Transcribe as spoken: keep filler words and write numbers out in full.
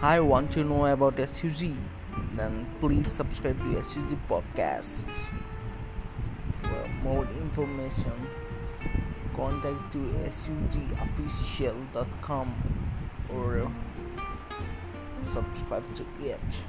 I want to know about S U G, then please subscribe to S U G Podcasts. For more information, contact to sugofficial dot com or subscribe to it.